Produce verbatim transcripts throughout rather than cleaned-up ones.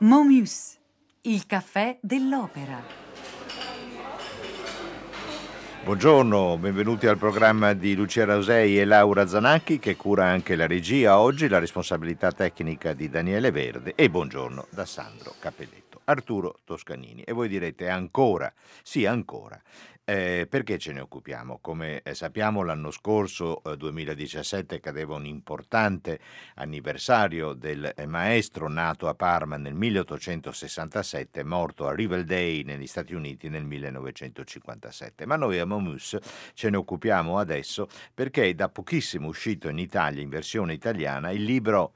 Momus, il caffè dell'opera. Buongiorno, benvenuti al programma di Lucia Rausei e Laura Zanacchi, che cura anche la regia oggi, la responsabilità tecnica di Daniele Verde, e buongiorno da Sandro Cappelletti. Arturo Toscanini. E voi direte ancora, sì ancora, eh, perché ce ne occupiamo? Come sappiamo, l'anno scorso, eh, duemiladiciassette, cadeva un importante anniversario del maestro nato a Parma nel milleottocentosessantasette, morto a Riverdale negli Stati Uniti nel millenovecentocinquantasette. Ma noi a Momus ce ne occupiamo adesso perché è da pochissimo uscito in Italia, in versione italiana, il libro...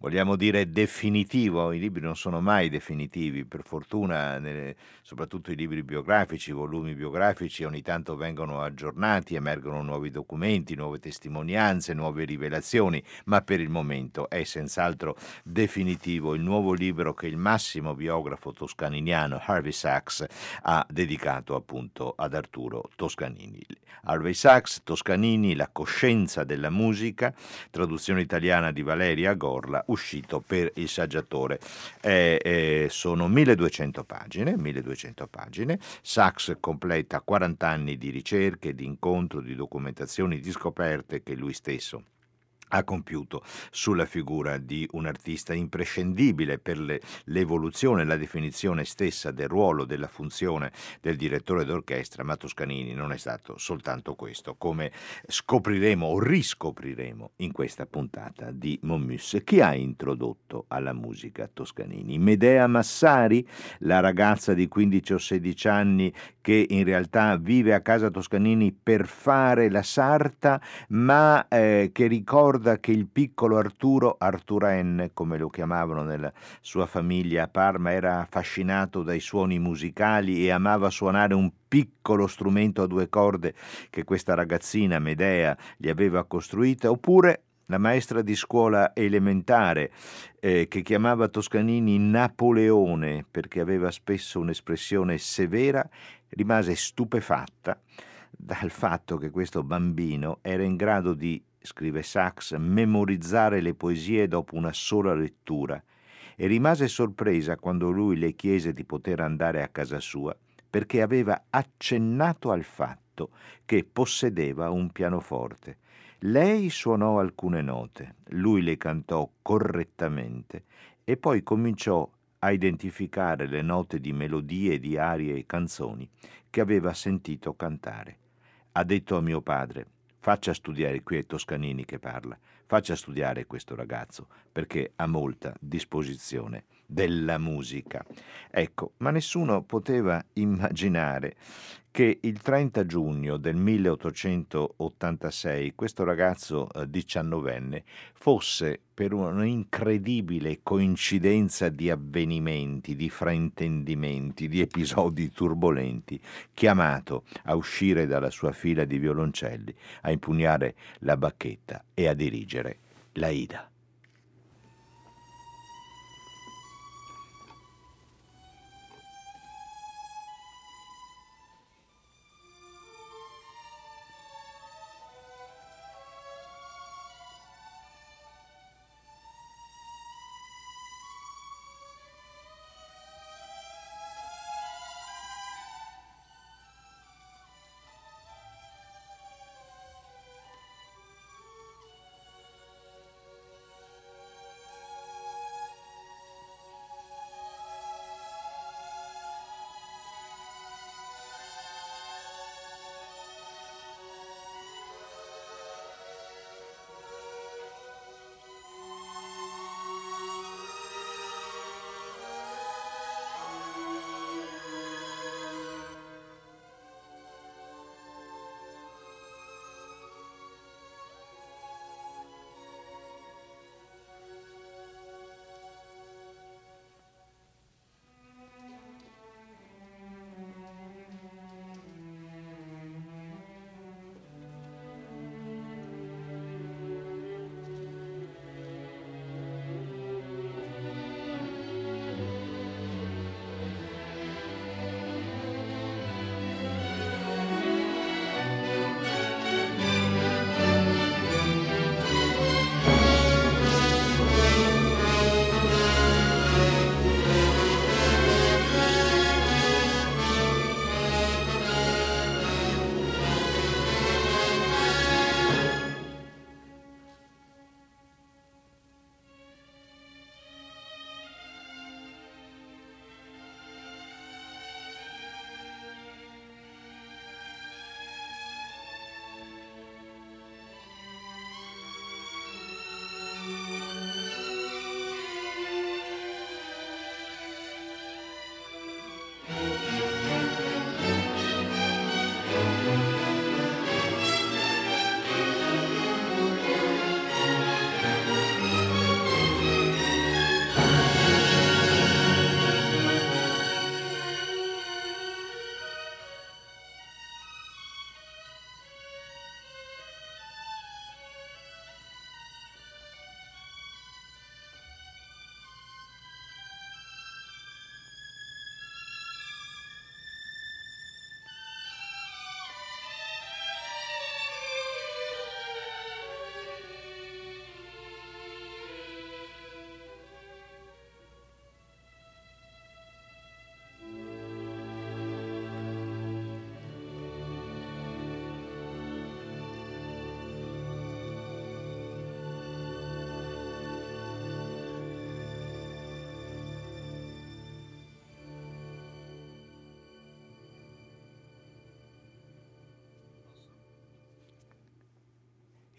vogliamo dire definitivo, i libri non sono mai definitivi, per fortuna, nelle, soprattutto i libri biografici, i volumi biografici ogni tanto vengono aggiornati, emergono nuovi documenti, nuove testimonianze, nuove rivelazioni, ma per il momento è senz'altro definitivo il nuovo libro che il massimo biografo toscaniniano Harvey Sachs ha dedicato appunto ad Arturo Toscanini. Harvey Sachs, Toscanini, la coscienza della musica, traduzione italiana di Valeria Gorla, uscito per Il Saggiatore. Eh, eh, sono milleduecento pagine, milleduecento pagine. Sachs completa quaranta anni di ricerche, di incontro, di documentazioni, di scoperte che lui stesso ha compiuto sulla figura di un artista imprescindibile per le, l'evoluzione e la definizione stessa del ruolo, della funzione del direttore d'orchestra. Ma Toscanini non è stato soltanto questo, come scopriremo o riscopriremo in questa puntata di Momus. Chi ha introdotto alla musica Toscanini? Medea Massari, la ragazza di quindici o sedici anni che in realtà vive a casa Toscanini per fare la sarta, ma eh, che ricorda che il piccolo Arturo, Arturen come lo chiamavano nella sua famiglia a Parma, era affascinato dai suoni musicali e amava suonare un piccolo strumento a due corde che questa ragazzina Medea gli aveva costruita. Oppure la maestra di scuola elementare eh, che chiamava Toscanini Napoleone perché aveva spesso un'espressione severa, rimase stupefatta dal fatto che questo bambino era in grado di, scrive Sachs, memorizzare le poesie dopo una sola lettura, e rimase sorpresa quando lui le chiese di poter andare a casa sua perché aveva accennato al fatto che possedeva un pianoforte. Lei suonò alcune note, lui le cantò correttamente e poi cominciò a identificare le note di melodie, di arie e canzoni che aveva sentito cantare. Ha detto a mio padre: faccia studiare, qui è Toscanini che parla, faccia studiare questo ragazzo perché ha molta disposizione della musica. Ecco, ma nessuno poteva immaginare che il trenta giugno del milleottocentottantasei questo ragazzo diciannovenne fosse, per un'incredibile coincidenza di avvenimenti, di fraintendimenti, di episodi turbolenti, chiamato a uscire dalla sua fila di violoncelli, a impugnare la bacchetta e a dirigere l'Aida.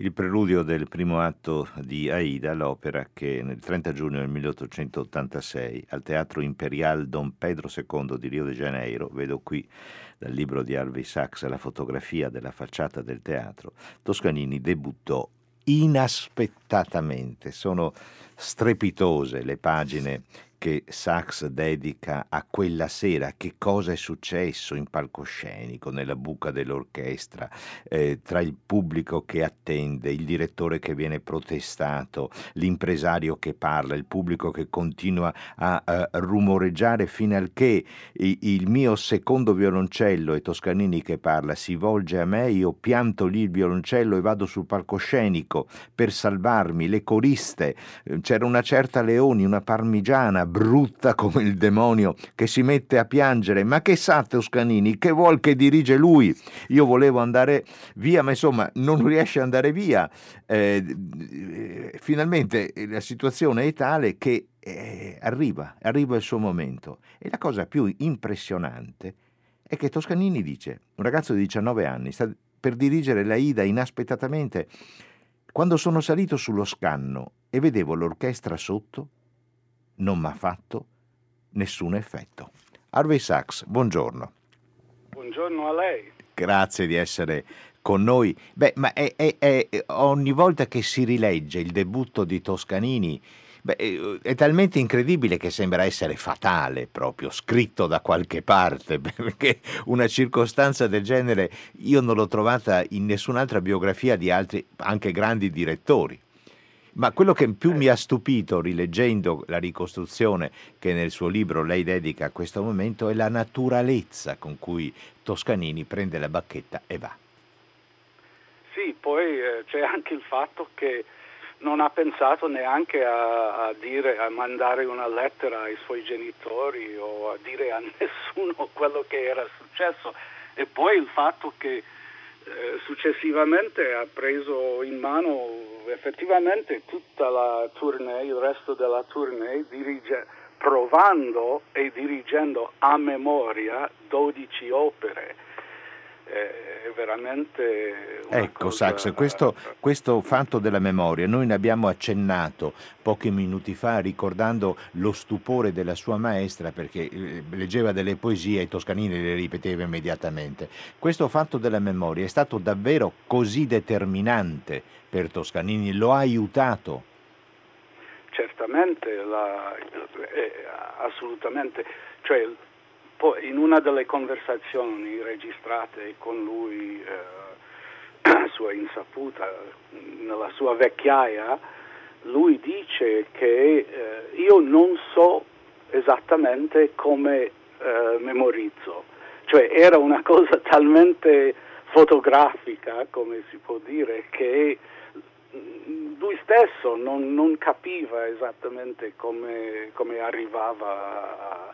il preludio del primo atto di Aida, l'opera che nel trenta giugno del milleottocentottantasei al Teatro Imperial Don Pedro secondo di Rio de Janeiro, vedo qui dal libro di Harvey Sachs la fotografia della facciata del teatro, Toscanini debuttò inaspettatamente. Sono strepitose le pagine che Sachs dedica a quella sera, che cosa è successo in palcoscenico, nella buca dell'orchestra, eh, tra il pubblico che attende, il direttore che viene protestato, l'impresario che parla, il pubblico che continua a, a rumoreggiare, fino al che il mio secondo violoncello, e Toscanini che parla, si volge a me, io pianto lì il violoncello e vado sul palcoscenico per salvarmi, le coriste, c'era una certa Leoni, una parmigiana, brutta come il demonio, che si mette a piangere. Ma che sa Toscanini, che vuol che dirige lui? Io volevo andare via, ma insomma non riesce ad andare via. Eh, finalmente la situazione è tale che eh, arriva, arriva il suo momento. E la cosa più impressionante è che Toscanini dice, un ragazzo di diciannove anni sta per dirigere l'Aida inaspettatamente, quando sono salito sullo scanno e vedevo l'orchestra sotto, non mi ha fatto nessun effetto. Harvey Sachs, buongiorno. Buongiorno a lei. Grazie di essere con noi. Beh, ma è, è, è, ogni volta che si rilegge il debutto di Toscanini, beh, è talmente incredibile che sembra essere fatale, proprio scritto da qualche parte, perché una circostanza del genere io non l'ho trovata in nessun'altra biografia di altri, anche grandi direttori. Ma quello che più mi ha stupito, rileggendo la ricostruzione che nel suo libro lei dedica a questo momento, è la naturalezza con cui Toscanini prende la bacchetta e va. Sì, poi eh, c'è anche il fatto che non ha pensato neanche a, a dire, a mandare una lettera ai suoi genitori o a dire a nessuno quello che era successo, e poi il fatto che successivamente ha preso in mano effettivamente tutta la tournée, il resto della tournée, dirige, provando e dirigendo a memoria dodici opere. È veramente una ecco cosa... Sachs, questo, questo fatto della memoria, noi ne abbiamo accennato pochi minuti fa ricordando lo stupore della sua maestra, perché leggeva delle poesie e Toscanini le ripeteva immediatamente. Questo fatto della memoria è stato davvero così determinante per Toscanini, lo ha aiutato? Certamente, la, eh, assolutamente, cioè poi in una delle conversazioni registrate con lui, eh, sua insaputa, nella sua vecchiaia, lui dice che eh, io non so esattamente come eh, memorizzo, cioè era una cosa talmente fotografica, come si può dire, che lui stesso non, non capiva esattamente come, come arrivava a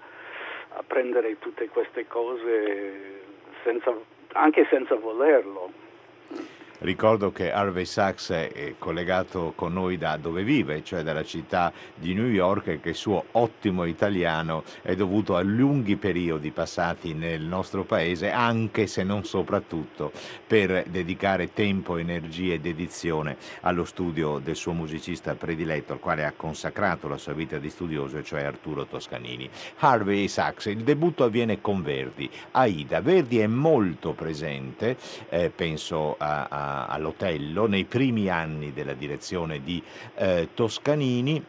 a prendere tutte queste cose senza, anche senza volerlo. Ricordo che Harvey Sachs è collegato con noi da dove vive, cioè dalla città di New York, e che il suo ottimo italiano è dovuto a lunghi periodi passati nel nostro paese, anche se non soprattutto per dedicare tempo, energie ed dedizione allo studio del suo musicista prediletto, al quale ha consacrato la sua vita di studioso, cioè Arturo Toscanini. Harvey Sachs, il debutto avviene con Verdi. Aida, Verdi è molto presente, eh, penso a, a all'Otello nei primi anni della direzione di eh, Toscanini,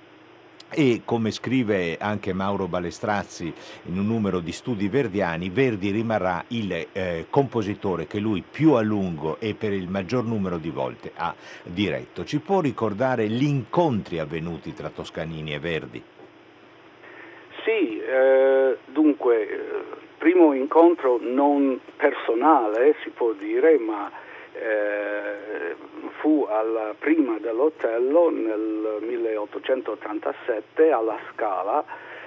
e come scrive anche Mauro Balestrazzi in un numero di studi verdiani, Verdi rimarrà il eh, compositore che lui più a lungo e per il maggior numero di volte ha diretto. Ci può ricordare gli incontri avvenuti tra Toscanini e Verdi? Sì, eh, dunque, primo incontro non personale si può dire, ma Eh, fu alla prima dell'Otello nel milleottocentottantasette alla Scala.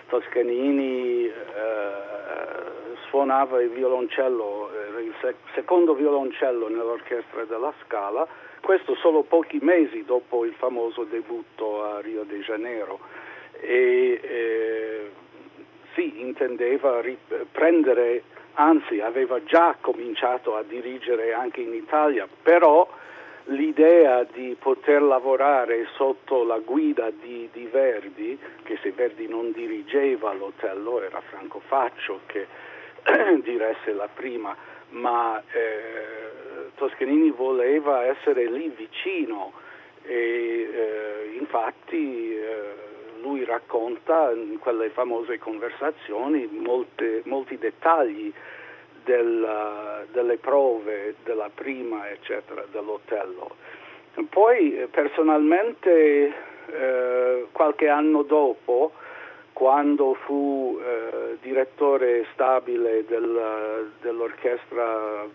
Toscanini eh, suonava il violoncello, il sec secondo violoncello nell'orchestra della Scala, questo solo pochi mesi dopo il famoso debutto a Rio de Janeiro, e eh, si intendeva riprendere, anzi aveva già cominciato a dirigere anche in Italia, però l'idea di poter lavorare sotto la guida di, di Verdi, che se Verdi non dirigeva l'Otello era Franco Faccio che diresse la prima, ma eh, Toscanini voleva essere lì vicino e eh, infatti eh, lui racconta in quelle famose conversazioni molte, molti dettagli del, delle prove della prima, eccetera, dell'Otello. Poi personalmente eh, qualche anno dopo, quando fu eh, direttore stabile del, dell'orchestra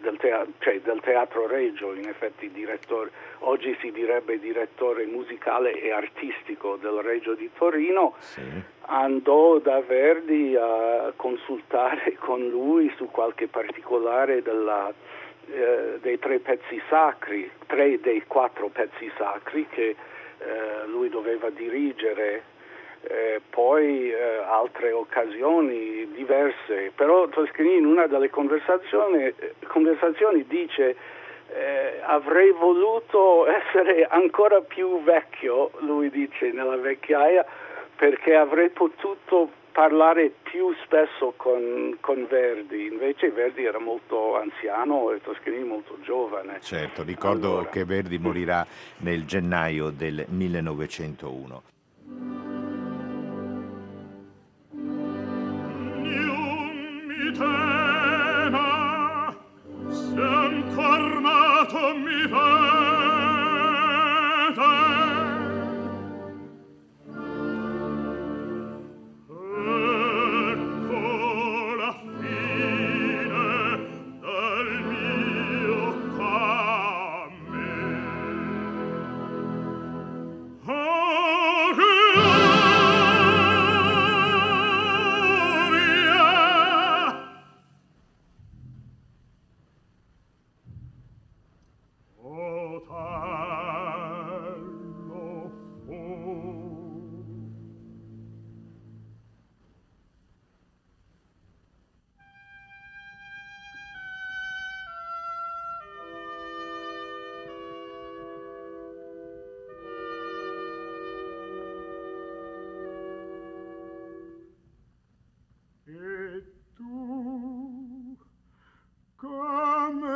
del teatro, cioè del Teatro Regio, in effetti direttore, oggi si direbbe direttore musicale e artistico del Regio di Torino, sì. Andò da Verdi a consultare con lui su qualche particolare della, eh, dei tre pezzi sacri, tre dei quattro pezzi sacri che eh, lui doveva dirigere. Eh, poi eh, altre occasioni diverse, però Toscanini in una delle conversazioni, eh, conversazioni dice eh, avrei voluto essere ancora più vecchio, lui dice, nella vecchiaia, perché avrei potuto parlare più spesso con, con Verdi. Invece Verdi era molto anziano e Toscanini molto giovane. Certo, ricordo allora che Verdi morirà nel gennaio del millenovecentouno. Tena, se ancor nato mi vede, ecco la fine del mio cammino. Oh,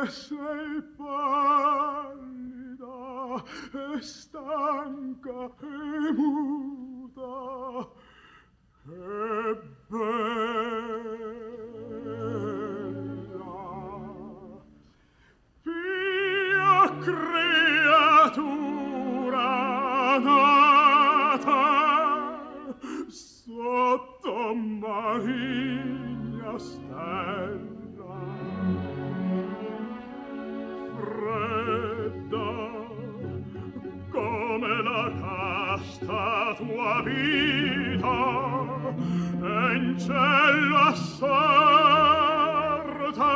sei pallida e stanca e muta e bella, pia creatura nata sotto maligna stella, come la casta tua vita e in cielo assorta,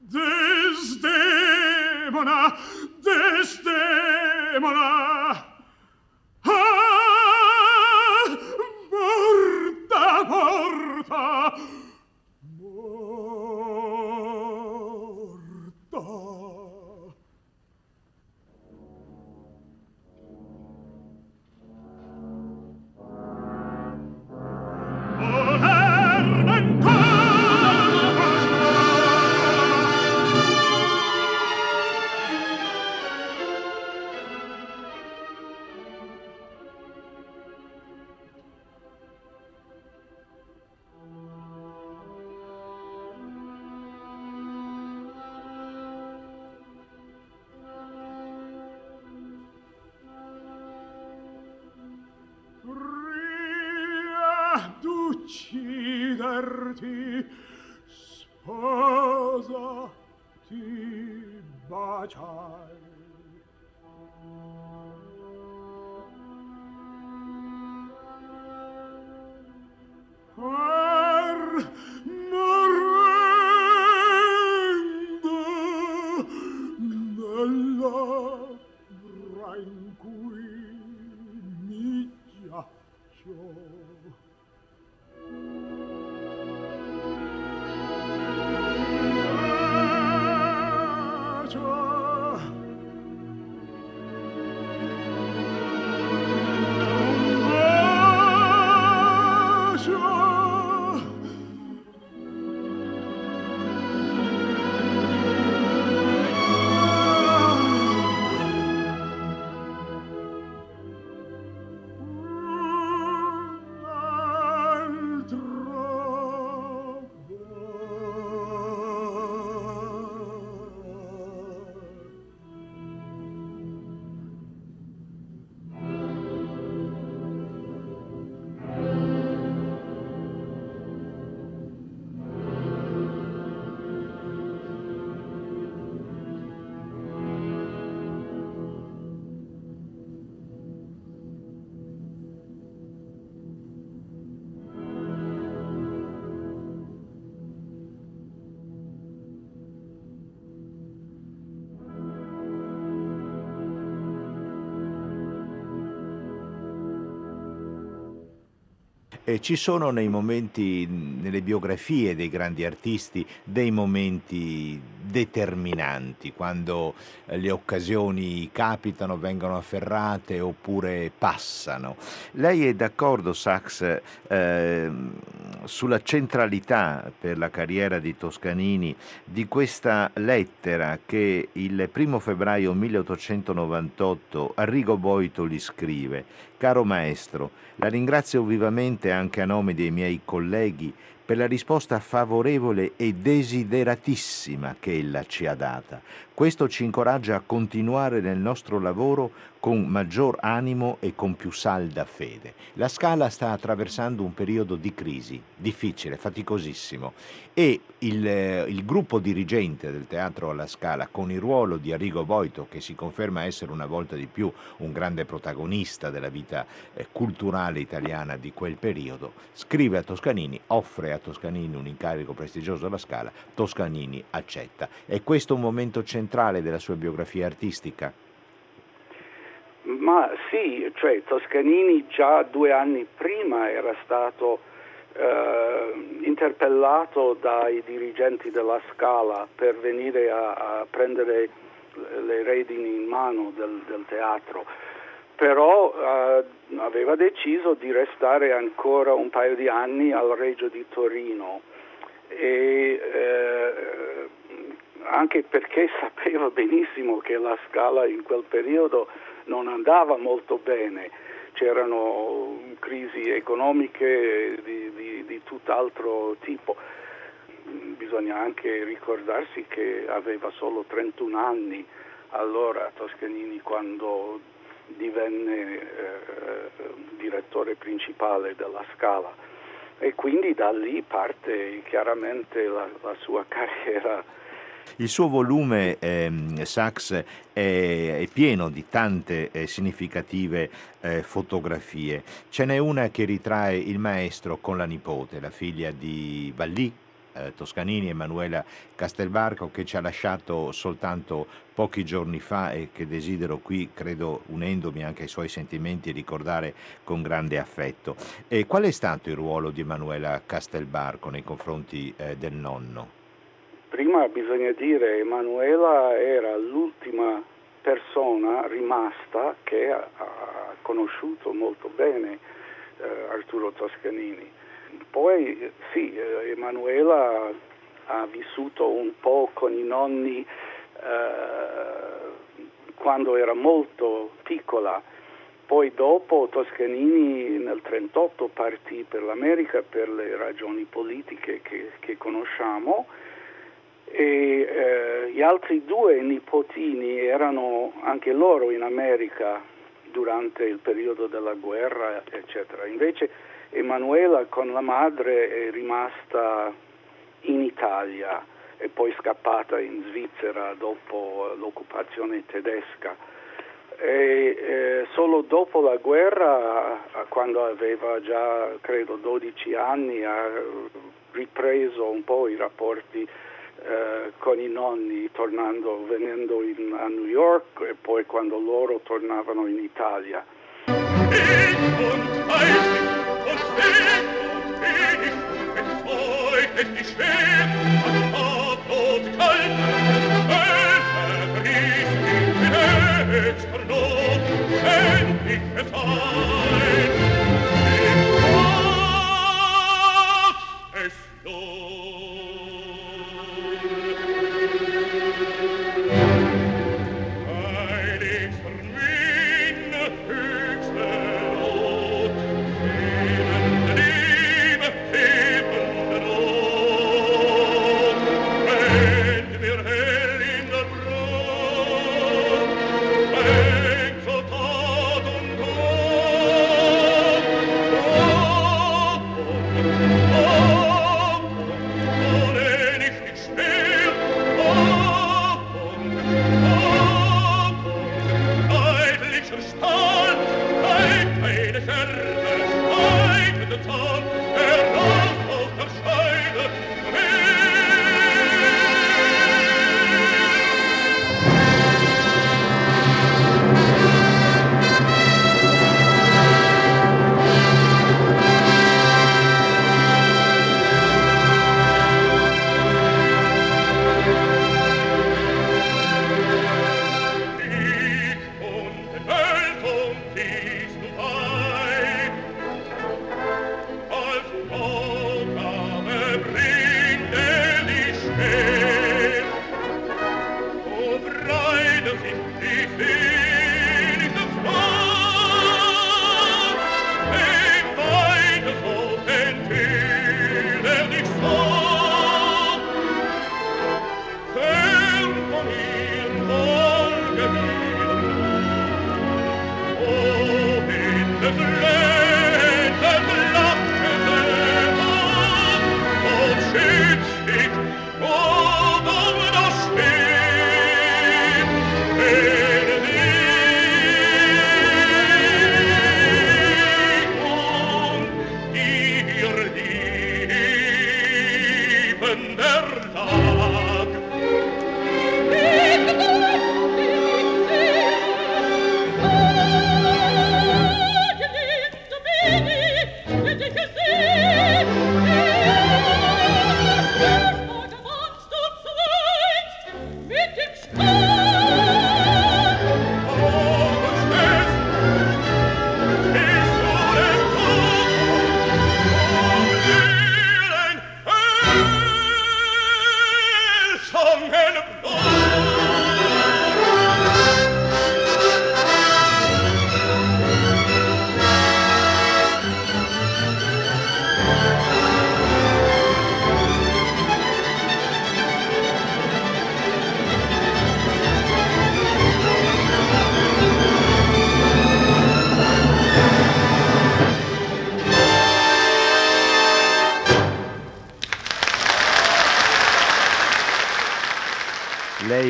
Desdemona, Desdemona, ah, morta, morta, ucciderti, sposa, ti baciai. Per morendo nell'ombra in cui mi giaccio, E ci sono nei momenti, nelle biografie dei grandi artisti, dei momenti determinanti, quando le occasioni capitano, vengono afferrate oppure passano. Lei è d'accordo, Sachs, eh, sulla centralità per la carriera di Toscanini di questa lettera che il primo febbraio milleottocentonovantotto Arrigo Boito gli scrive: «Caro maestro, la ringrazio vivamente anche a nome dei miei colleghi per la risposta favorevole e desideratissima che ella ci ha data. Questo ci incoraggia a continuare nel nostro lavoro con maggior animo e con più salda fede. La Scala sta attraversando un periodo di crisi, difficile, faticosissimo, e il, il gruppo dirigente del Teatro alla Scala, con il ruolo di Arrigo Boito, che si conferma essere una volta di più un grande protagonista della vita culturale italiana di quel periodo, scrive a Toscanini, offre a Toscanini un incarico prestigioso alla Scala, Toscanini accetta. È questo un momento centrale della sua biografia artistica?» Ma sì, cioè Toscanini già due anni prima era stato eh, interpellato dai dirigenti della Scala per venire a, a prendere le redini in mano del, del teatro, però eh, aveva deciso di restare ancora un paio di anni al Regio di Torino, e eh, anche perché sapeva benissimo che la Scala in quel periodo non andava molto bene, c'erano crisi economiche di, di, di tutt'altro tipo. Bisogna anche ricordarsi che aveva solo trentuno anni allora Toscanini quando divenne eh, direttore principale della Scala, e quindi da lì parte chiaramente la, la sua carriera. Il suo volume, eh, Sachs, è, è pieno di tante eh, significative eh, fotografie. Ce n'è una che ritrae il maestro con la nipote, la figlia di Vallì, eh, Toscanini, Emanuela Castelbarco, che ci ha lasciato soltanto pochi giorni fa e che desidero qui, credo unendomi anche ai suoi sentimenti, ricordare con grande affetto. E qual è stato il ruolo di Emanuela Castelbarco nei confronti eh, del nonno? Prima bisogna dire, Emanuela era l'ultima persona rimasta che ha, ha conosciuto molto bene eh, Arturo Toscanini. Poi sì, Emanuela ha vissuto un po' con i nonni eh, quando era molto piccola, poi dopo Toscanini nel trentotto partì per l'America per le ragioni politiche che, che conosciamo, e eh, gli altri due nipotini erano anche loro in America durante il periodo della guerra, eccetera. Invece Emanuela con la madre è rimasta in Italia e poi scappata in Svizzera dopo l'occupazione tedesca, e eh, solo dopo la guerra, quando aveva già credo dodici anni, ha ripreso un po' i rapporti Eh, con i nonni, tornando, venendo in, a New York, e poi quando loro tornavano in Italia.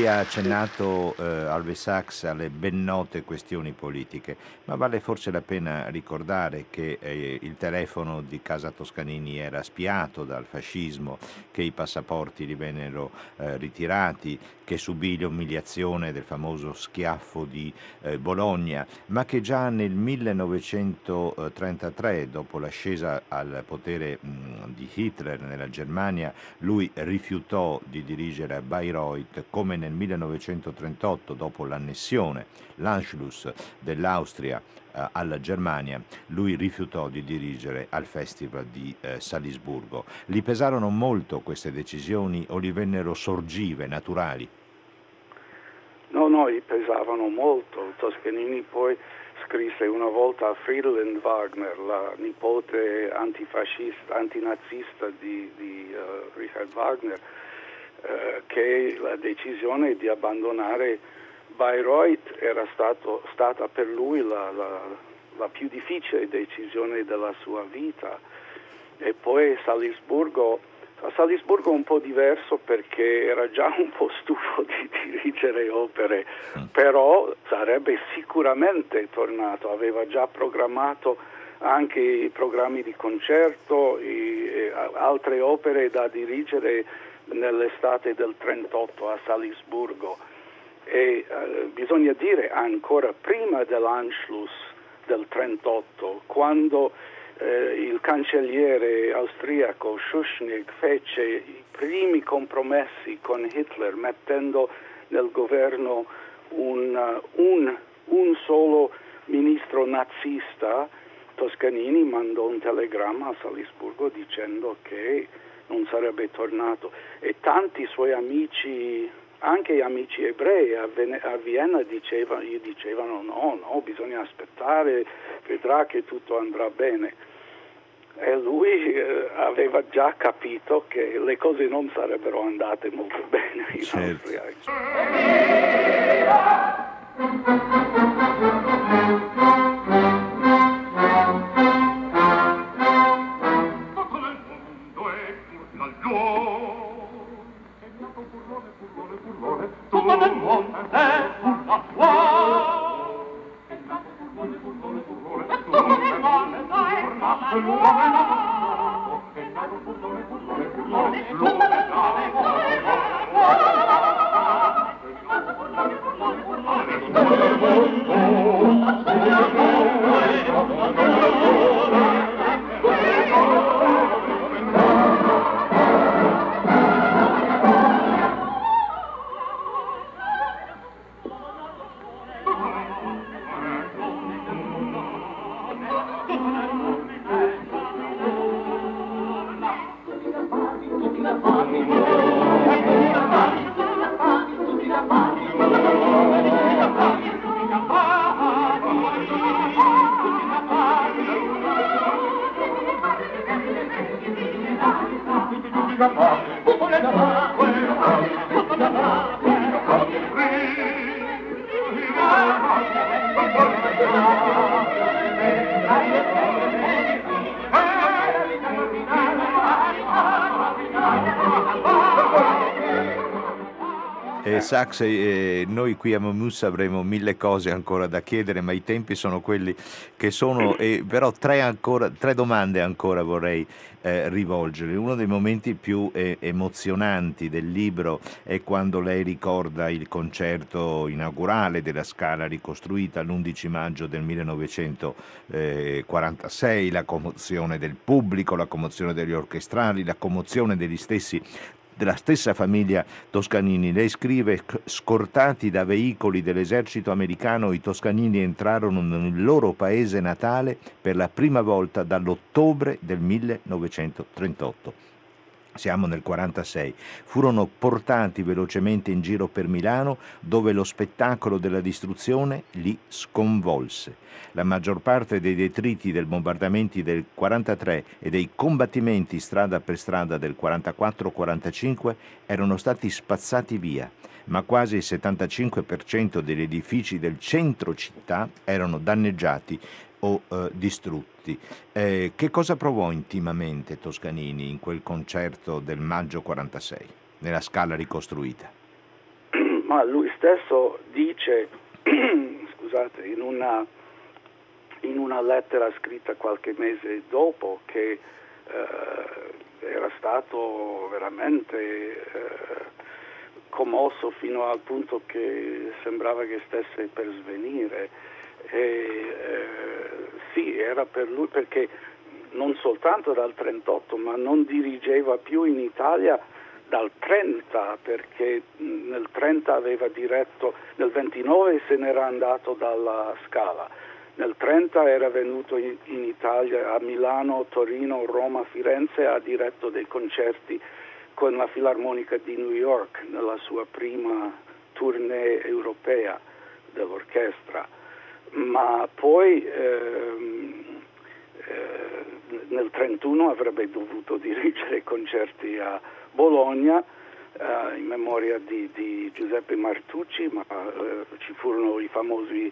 Ha accennato eh, Harvey Sachs alle ben note questioni politiche, ma vale forse la pena ricordare che eh, il telefono di casa Toscanini era spiato dal fascismo, che i passaporti gli vennero eh, ritirati, che subì l'umiliazione del famoso schiaffo di eh, Bologna, ma che già nel millenovecentotrentatré, dopo l'ascesa al potere mh, di Hitler nella Germania, lui rifiutò di dirigere a Bayreuth, come nel millenovecentotrentotto, dopo l'annessione, l'Anschluss dell'Austria eh, alla Germania, lui rifiutò di dirigere al Festival di eh, Salisburgo. Gli pesarono molto queste decisioni o gli vennero sorgive, naturali? No, no, gli pesavano molto. Toscanini poi scrisse una volta a Friedland Wagner, la nipote antifascista, antinazista di, di uh, Richard Wagner, che la decisione di abbandonare Bayreuth era stato, stata per lui la, la, la più difficile decisione della sua vita. E poi Salisburgo, a Salisburgo un po' diverso perché era già un po' stufo di dirigere opere, però sarebbe sicuramente tornato, aveva già programmato anche i programmi di concerto, i, e altre opere da dirigere nell'estate del trentotto a Salisburgo e eh, bisogna dire ancora prima dell'Anschluss del trentotto, quando eh, il cancelliere austriaco Schuschnigg fece i primi compromessi con Hitler mettendo nel governo un, un, un solo ministro nazista, Toscanini mandò un telegramma a Salisburgo dicendo che non sarebbe tornato, e tanti suoi amici, anche amici ebrei a, Ven- a Vienna dicevano, gli dicevano no, no, bisogna aspettare, vedrà che tutto andrà bene, e lui eh, aveva già capito che le cose non sarebbero andate molto bene in certo. Austria. eh, Sachs, eh, noi qui a Momus avremo mille cose ancora da chiedere, ma i tempi sono quelli che sono, e però tre, ancora, tre domande ancora vorrei eh, rivolgere. Uno dei momenti più eh, emozionanti del libro è quando lei ricorda il concerto inaugurale della Scala ricostruita l'undici maggio del millenovecentoquarantasei, la commozione del pubblico, la commozione degli orchestrali, la commozione degli stessi della stessa famiglia Toscanini. Lei scrive: scortati da veicoli dell'esercito americano, i Toscanini entrarono nel loro paese natale per la prima volta dall'ottobre del millenovecentotrentotto. Siamo nel quarantasei. Furono portati velocemente in giro per Milano, dove lo spettacolo della distruzione li sconvolse. La maggior parte dei detriti del bombardamento del quarantatré e dei combattimenti strada per strada del quarantaquattro quarantacinque erano stati spazzati via, ma quasi il settantacinque per cento degli edifici del centro città erano danneggiati o eh, distrutti. Eh, che cosa provò intimamente Toscanini in quel concerto del maggio quarantasei, nella Scala ricostruita? Ma lui stesso dice, scusate, in una, in una lettera scritta qualche mese dopo, che eh, era stato veramente eh, commosso fino al punto che sembrava che stesse per svenire. E, eh, sì, era per lui, perché non soltanto dal trentotto, ma non dirigeva più in Italia dal trenta, perché nel trenta aveva diretto, nel ventinove se n'era andato dalla Scala, nel trenta era venuto in, in Italia a Milano, Torino, Roma, Firenze, ha diretto dei concerti con la Filarmonica di New York nella sua prima tournée europea dell'orchestra. Ma poi ehm, eh, nel trentuno avrebbe dovuto dirigere concerti a Bologna eh, in memoria di, di Giuseppe Martucci, ma eh, ci furono i famosi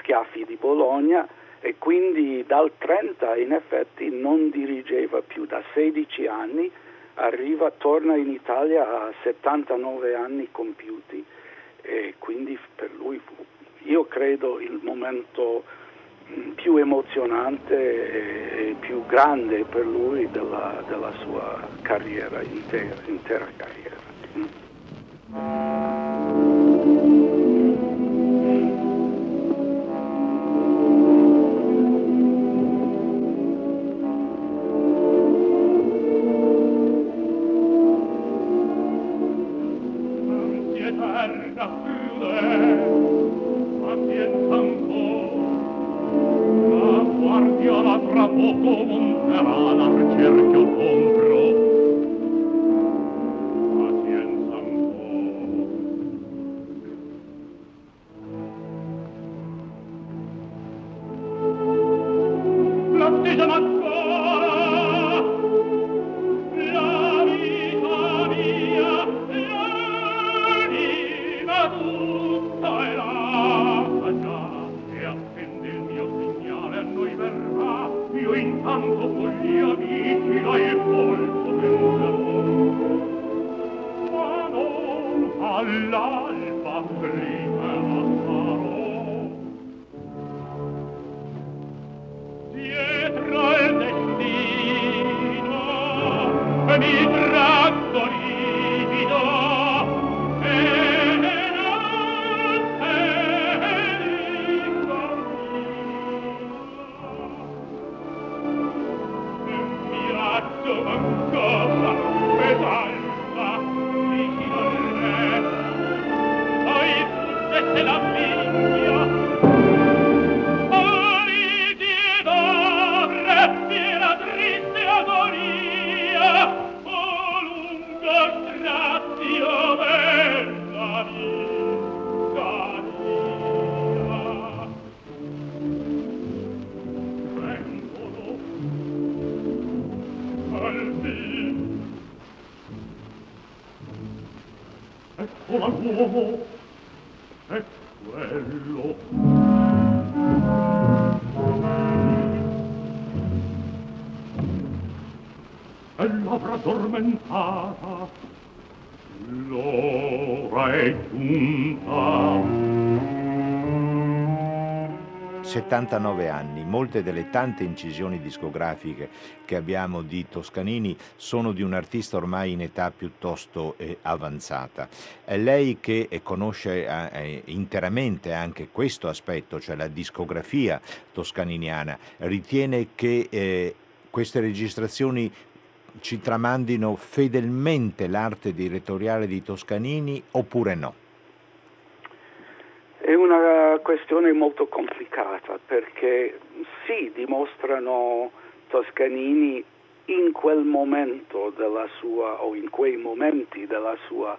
schiaffi di Bologna, e quindi dal trenta in effetti non dirigeva più. Da sedici anni arriva, torna in Italia a settantanove anni compiuti, e quindi per lui fu, io credo, il momento più emozionante e più grande per lui della, della sua carriera, intera, intera carriera. L'ora è giunta. settantanove anni, molte delle tante incisioni discografiche che abbiamo di Toscanini sono di un artista ormai in età piuttosto eh, avanzata. È lei che conosce eh, interamente anche questo aspetto, cioè la discografia toscaniniana, ritiene che eh, queste registrazioni ci tramandino fedelmente l'arte direttoriale di Toscanini oppure no? È una questione molto complicata perché sì, dimostrano Toscanini in quel momento della sua o in quei momenti della sua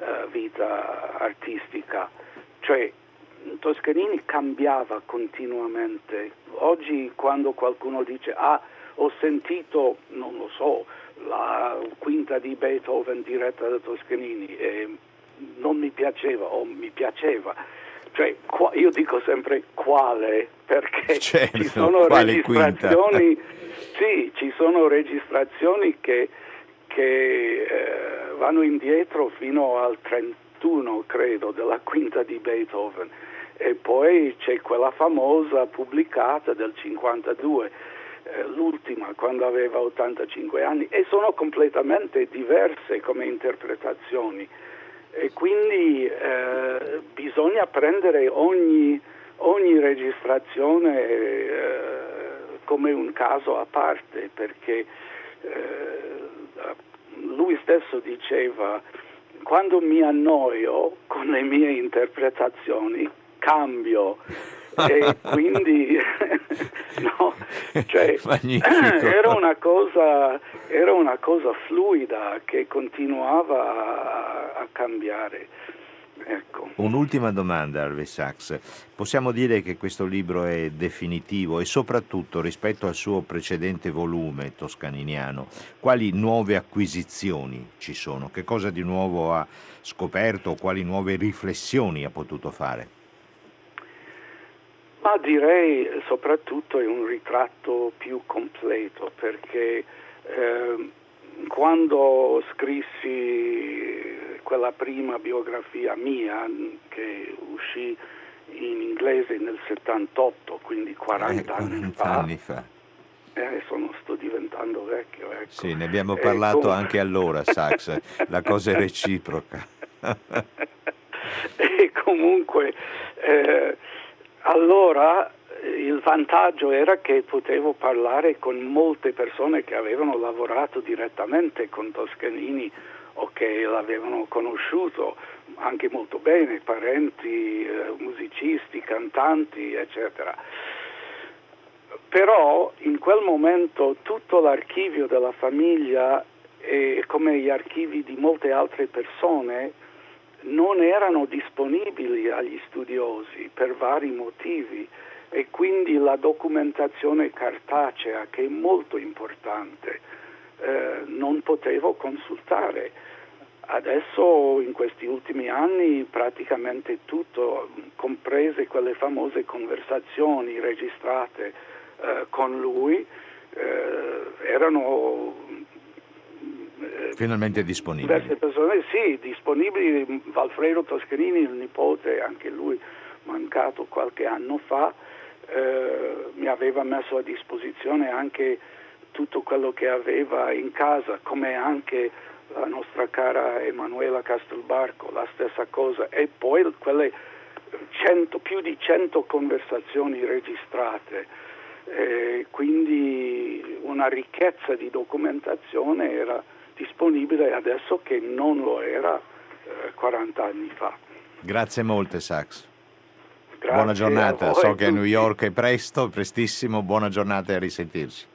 eh, vita artistica, cioè Toscanini cambiava continuamente. Oggi quando qualcuno dice ah ho sentito, non lo so, la quinta di Beethoven diretta da Toscanini e non mi piaceva o mi piaceva, cioè qua, io dico sempre quale, perché certo, ci sono registrazioni sì, ci sono registrazioni che, che eh, vanno indietro fino al trentuno credo della quinta di Beethoven e poi c'è quella famosa pubblicata del cinquantadue, l'ultima quando aveva ottantacinque anni, e sono completamente diverse come interpretazioni e quindi eh, bisogna prendere ogni, ogni registrazione eh, come un caso a parte, perché eh, lui stesso diceva quando mi annoio con le mie interpretazioni cambio. E quindi no, cioè, era una cosa era una cosa fluida che continuava a, a cambiare, ecco. Un'ultima domanda, Harvey Sachs. Possiamo dire che questo libro è definitivo e soprattutto rispetto al suo precedente volume toscaniniano, quali nuove acquisizioni ci sono? Che cosa di nuovo ha scoperto? Quali nuove riflessioni ha potuto fare? Ma direi soprattutto è un ritratto più completo, perché eh, quando scrissi quella prima biografia mia che uscì in inglese nel settantotto, quindi quaranta, eh, quaranta anni fa, anni fa. Eh, sono, sto diventando vecchio. Ecco. Sì, ne abbiamo parlato ecco. anche allora, Sachs, la cosa è reciproca. E comunque... Eh, Allora il vantaggio era che potevo parlare con molte persone che avevano lavorato direttamente con Toscanini o che l'avevano conosciuto anche molto bene, parenti, musicisti, cantanti, eccetera. Però in quel momento tutto l'archivio della famiglia e come gli archivi di molte altre persone non erano disponibili agli studiosi per vari motivi e quindi la documentazione cartacea, che è molto importante, eh, non potevo consultare. Adesso in questi ultimi anni praticamente tutto, comprese quelle famose conversazioni registrate eh, con lui, eh, erano... finalmente disponibili. Queste persone sì, disponibili. Valfredo Toscanini, il nipote, anche lui mancato qualche anno fa, eh, mi aveva messo a disposizione anche tutto quello che aveva in casa, come anche la nostra cara Emanuela Castelbarco, la stessa cosa, e poi quelle cento, più di cento conversazioni registrate. Eh, quindi una ricchezza di documentazione era disponibile adesso che non lo era eh, quaranta anni fa. Grazie molte, Sachs. Grazie. Buona giornata, so che a New York è presto, prestissimo, buona giornata e a risentirci.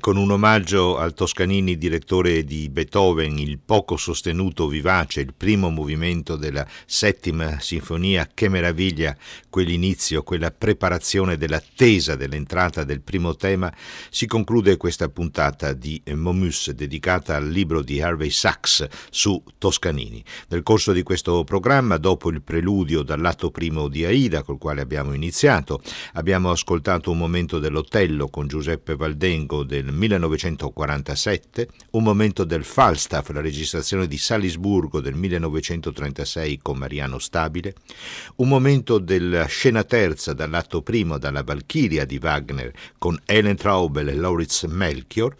con un omaggio al Toscanini direttore di Beethoven, il poco sostenuto vivace, il primo movimento della settima sinfonia, che meraviglia quell'inizio, quella preparazione dell'attesa dell'entrata del primo tema, si conclude questa puntata di Momus dedicata al libro di Harvey Sachs su Toscanini. Nel corso di questo programma, dopo il preludio dall'atto primo di Aida, col quale abbiamo iniziato, abbiamo ascoltato un momento dell'Otello con Giuseppe Valdengo del millenovecentoquarantasette, un momento del Falstaff, la registrazione di Salisburgo del millenovecentotrentasei con Mariano Stabile, un momento della scena terza dall'atto primo, dalla Valchiria di Wagner con Ellen Traubel e Lauritz Melchior,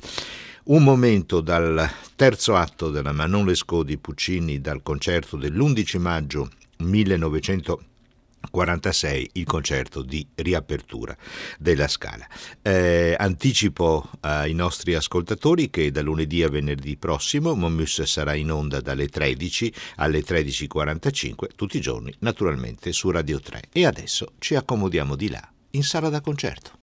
un momento dal terzo atto della Manon Lescaut di Puccini dal concerto dell'undici maggio millenovecentoquarantasei, il concerto di riapertura della Scala. Eh, anticipo ai nostri ascoltatori che da lunedì a venerdì prossimo Momus sarà in onda dalle tredici alle tredici e quarantacinque tutti i giorni, naturalmente su Radio tre. E adesso ci accomodiamo di là in sala da concerto.